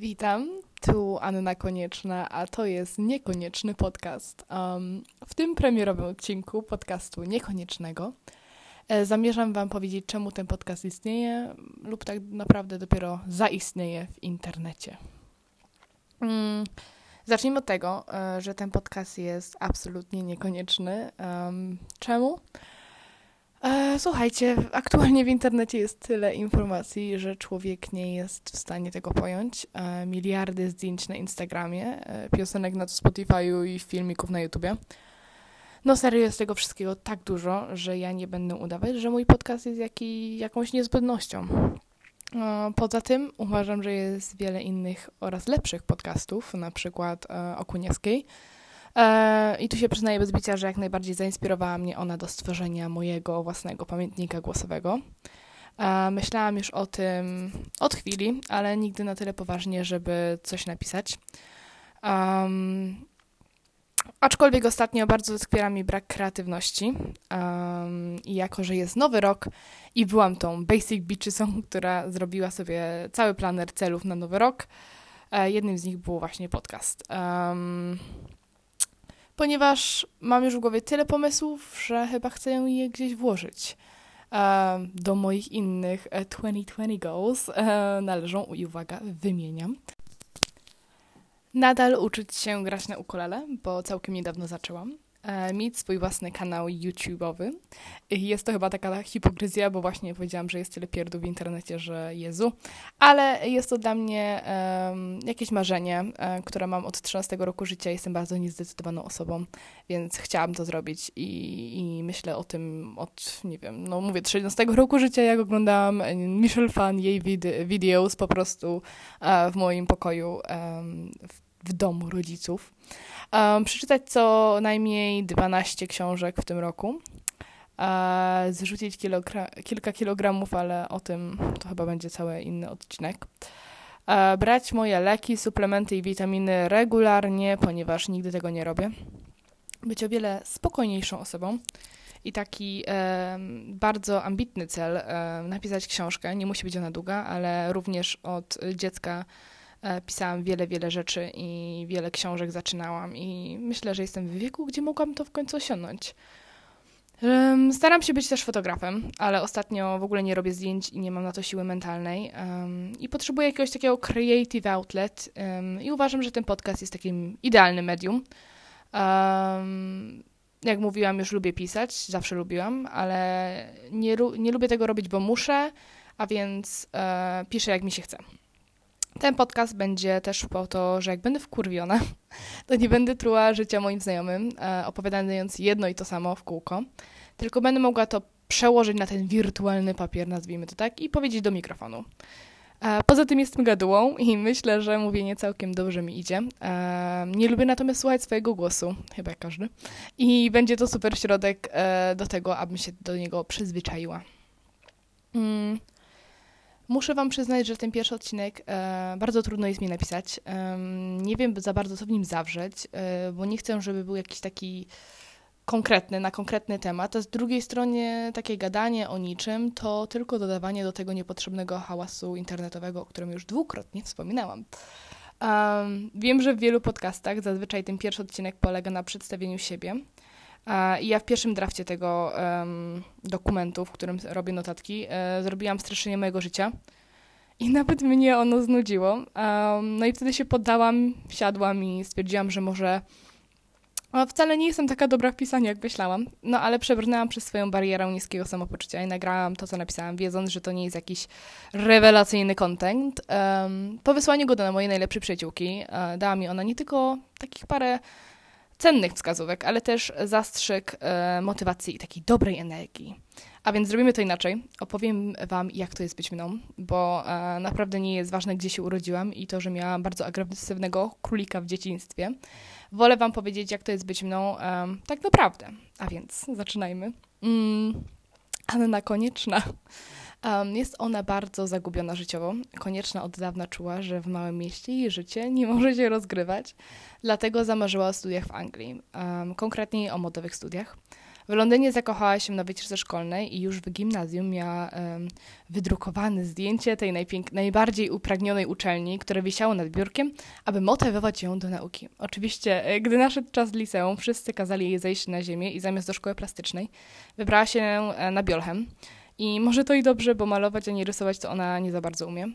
Witam, tu Anna Konieczna, a to jest (nie)konieczny podcast. W tym premierowym odcinku podcastu (nie)koniecznego zamierzam Wam powiedzieć, czemu ten podcast istnieje lub tak naprawdę dopiero zaistnieje w internecie. Zacznijmy od tego, że ten podcast jest absolutnie niekonieczny. Czemu? Słuchajcie, aktualnie w internecie jest tyle informacji, że człowiek nie jest w stanie tego pojąć. Miliardy zdjęć na Instagramie, piosenek na Spotify'u i filmików na YouTubie. No serio, jest tego wszystkiego tak dużo, że ja nie będę udawać, że mój podcast jest jakąś niezbędnością. Poza tym uważam, że jest wiele innych oraz lepszych podcastów, na przykład Okuniewskiej. I tu się przyznaję bez bicia, że jak najbardziej zainspirowała mnie ona do stworzenia mojego własnego pamiętnika głosowego. Myślałam już o tym od chwili, ale nigdy na tyle poważnie, żeby coś napisać. Aczkolwiek ostatnio bardzo dotkwiera mi brak kreatywności. I jako, że jest nowy rok i byłam tą basic bitchesą, która zrobiła sobie cały planer celów na nowy rok, jednym z nich był właśnie podcast. Ponieważ mam już w głowie tyle pomysłów, że chyba chcę je gdzieś włożyć. Do moich innych 2020 goals należą, i uwaga, wymieniam. Nadal uczyć się grać na ukulele, bo całkiem niedawno zaczęłam. Mieć swój własny kanał YouTube'owy. Jest to chyba taka hipokryzja, bo właśnie powiedziałam, że jest tyle pierdół w internecie, że Jezu. Ale jest to dla mnie jakieś marzenie, które mam od 13 roku życia. Jestem bardzo niezdecydowaną osobą, więc chciałam to zrobić i myślę o tym od, nie wiem, no mówię, 13 roku życia, jak oglądałam Michelle Phan, jej videos po prostu w moim pokoju w domu rodziców. Przeczytać co najmniej 12 książek w tym roku. Zrzucić kilka kilogramów, ale o tym to chyba będzie cały inny odcinek. Brać moje leki, suplementy i witaminy regularnie, ponieważ nigdy tego nie robię. Być o wiele spokojniejszą osobą. I taki bardzo ambitny cel, napisać książkę. Nie musi być ona długa, ale również od dziecka pisałam wiele rzeczy i wiele książek zaczynałam i myślę, że jestem w wieku, gdzie mogłam to w końcu osiągnąć. Staram się być też fotografem, ale ostatnio w ogóle nie robię zdjęć i nie mam na to siły mentalnej i potrzebuję jakiegoś takiego creative outlet i uważam, że ten podcast jest takim idealnym medium. Jak mówiłam, już lubię pisać, zawsze lubiłam, ale nie lubię tego robić, bo muszę, a więc piszę jak mi się chce. Ten podcast będzie też po to, że jak będę wkurwiona, to nie będę truła życia moim znajomym, opowiadając jedno i to samo w kółko, tylko będę mogła to przełożyć na ten wirtualny papier, nazwijmy to tak, i powiedzieć do mikrofonu. Poza tym jestem gadułą i myślę, że mówienie całkiem dobrze mi idzie. Nie lubię natomiast słuchać swojego głosu, chyba jak każdy, i będzie to super środek do tego, abym się do niego przyzwyczaiła. Muszę Wam przyznać, że ten pierwszy odcinek bardzo trudno jest mi napisać. Nie wiem za bardzo, co w nim zawrzeć, bo nie chcę, żeby był jakiś taki konkretny, na konkretny temat. A z drugiej strony takie gadanie o niczym to tylko dodawanie do tego niepotrzebnego hałasu internetowego, o którym już dwukrotnie wspominałam. Wiem, że w wielu podcastach zazwyczaj ten pierwszy odcinek polega na przedstawieniu siebie. I ja w pierwszym drafcie tego dokumentu, w którym robię notatki, zrobiłam streszczenie mojego życia i nawet mnie ono znudziło. No i wtedy się poddałam, siadłam i stwierdziłam, że może wcale nie jestem taka dobra w pisaniu, jak myślałam. No ale przebrnęłam przez swoją barierę niskiego samopoczucia i nagrałam to, co napisałam, wiedząc, że to nie jest jakiś rewelacyjny content. Po wysłaniu go do mojej najlepszej przyjaciółki dała mi ona nie tylko takich parę cennych wskazówek, ale też zastrzyk motywacji i takiej dobrej energii. A więc zrobimy to inaczej. Opowiem Wam, jak to jest być mną, bo naprawdę nie jest ważne, gdzie się urodziłam i to, że miałam bardzo agresywnego królika w dzieciństwie. Wolę Wam powiedzieć, jak to jest być mną tak naprawdę. A więc zaczynajmy. Anna Konieczna. Jest ona bardzo zagubiona życiowo. Konieczna od dawna czuła, że w małym mieście jej życie nie może się rozgrywać, dlatego zamarzyła o studiach w Anglii, konkretniej o modowych studiach. W Londynie zakochała się na wycieczce szkolnej i już w gimnazjum miała wydrukowane zdjęcie tej najbardziej upragnionej uczelni, które wisiało nad biurkiem, aby motywować ją do nauki. Oczywiście, gdy nadszedł czas liceum, wszyscy kazali jej zejść na ziemię i zamiast do szkoły plastycznej wybrała się na Biolhem. I może to i dobrze, bo malować, a nie rysować to ona nie za bardzo umie.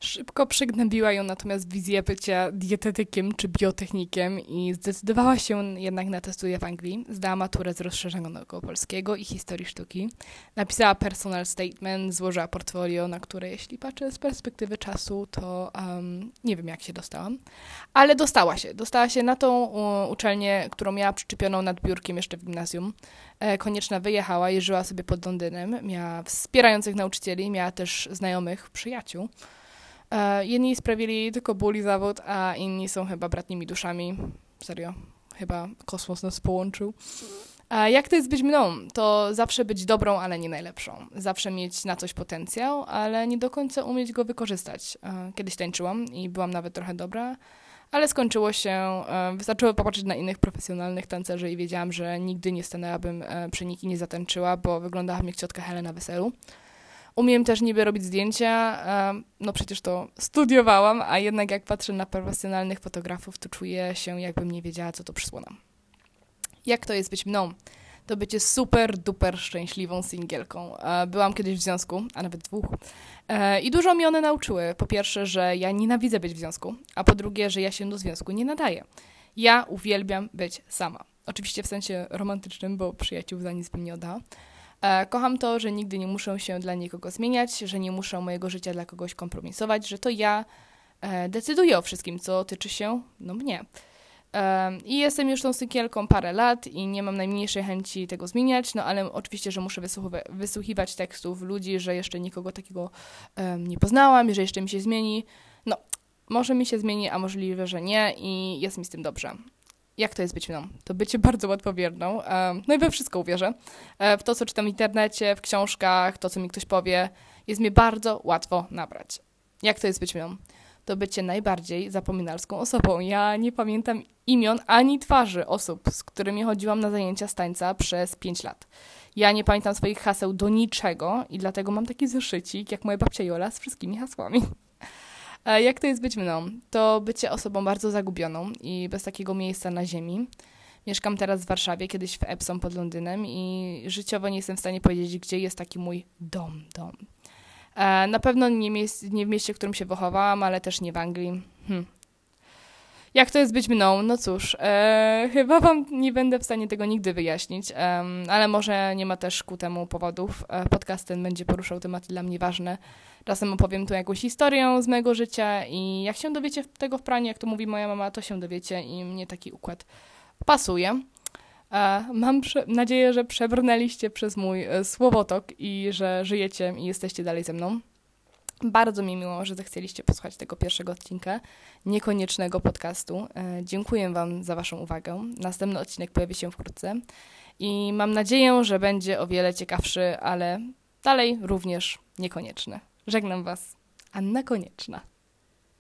Szybko przygnębiła ją natomiast wizja bycia dietetykiem czy biotechnikiem i zdecydowała się jednak na te studia w Anglii. Zdała maturę z rozszerzonego polskiego i historii sztuki. Napisała personal statement, złożyła portfolio, na które jeśli patrzę z perspektywy czasu, to nie wiem jak się dostałam. Ale dostała się. Dostała się na tą uczelnię, którą miała przyczepioną nad biurkiem jeszcze w gimnazjum. Konieczna wyjechała, jeździła sobie pod Londynem. Miała wspierających nauczycieli, miała też znajomych, przyjaciół. Jedni sprawili tylko ból i zawód, a inni są chyba bratnimi duszami. Serio, chyba kosmos nas połączył. Jak to jest być mną? To zawsze być dobrą, ale nie najlepszą. Zawsze mieć na coś potencjał, ale nie do końca umieć go wykorzystać. Kiedyś tańczyłam i byłam nawet trochę dobra, ale skończyło się, wystarczyło popatrzeć na innych profesjonalnych tancerzy i wiedziałam, że nigdy nie stanęłabym przy nich i nie zatańczyła, bo wyglądałam jak ciotka Helena na weselu. Umiem też niby robić zdjęcia, no przecież to studiowałam, a jednak jak patrzę na profesjonalnych fotografów, to czuję się jakbym nie wiedziała, co to przysłona. Jak to jest być mną? To bycie super, duper szczęśliwą singielką. Byłam kiedyś w związku, a nawet dwóch. I dużo mi one nauczyły. Po pierwsze, że ja nienawidzę być w związku, a po drugie, że ja się do związku nie nadaję. Ja uwielbiam być sama. Oczywiście w sensie romantycznym, bo przyjaciół za nic bym nie oddała. Kocham to, że nigdy nie muszę się dla nikogo zmieniać, że nie muszę mojego życia dla kogoś kompromisować, że to ja decyduję o wszystkim, co tyczy się mnie. I jestem już tą sykielką parę lat i nie mam najmniejszej chęci tego zmieniać, ale oczywiście, że muszę wysłuchiwać tekstów ludzi, że jeszcze nikogo takiego nie poznałam, że jeszcze mi się zmieni. Może mi się zmieni, a możliwe, że nie i jest mi z tym dobrze. Jak to jest być mną? To bycie bardzo łatwowierną. No i we wszystko uwierzę. W to, co czytam w internecie, w książkach, to, co mi ktoś powie, jest mi bardzo łatwo nabrać. Jak to jest być mną? To bycie najbardziej zapominalską osobą. Ja nie pamiętam imion ani twarzy osób, z którymi chodziłam na zajęcia z tańca przez 5 lat. Ja nie pamiętam swoich haseł do niczego i dlatego mam taki zeszycik, jak moja babcia Jola, z wszystkimi hasłami. Jak to jest być mną? To bycie osobą bardzo zagubioną i bez takiego miejsca na ziemi. Mieszkam teraz w Warszawie, kiedyś w Epsom pod Londynem i życiowo nie jestem w stanie powiedzieć, gdzie jest taki mój dom. Na pewno nie w mieście, w którym się wychowałam, ale też nie w Anglii. Jak to jest być mną? No cóż, chyba wam nie będę w stanie tego nigdy wyjaśnić, ale może nie ma też ku temu powodów. Podcast ten będzie poruszał tematy dla mnie ważne. Czasem opowiem tu jakąś historię z mojego życia i jak się dowiecie tego w praniu, jak to mówi moja mama, to się dowiecie i mnie taki układ pasuje. Mam nadzieję, że przebrnęliście przez mój słowotok i że żyjecie i jesteście dalej ze mną. Bardzo mi miło, że zechcieliście posłuchać tego pierwszego odcinka niekoniecznego podcastu. Dziękuję wam za waszą uwagę. Następny odcinek pojawi się wkrótce i mam nadzieję, że będzie o wiele ciekawszy, ale dalej również niekonieczny. Żegnam was. Anna Konieczna.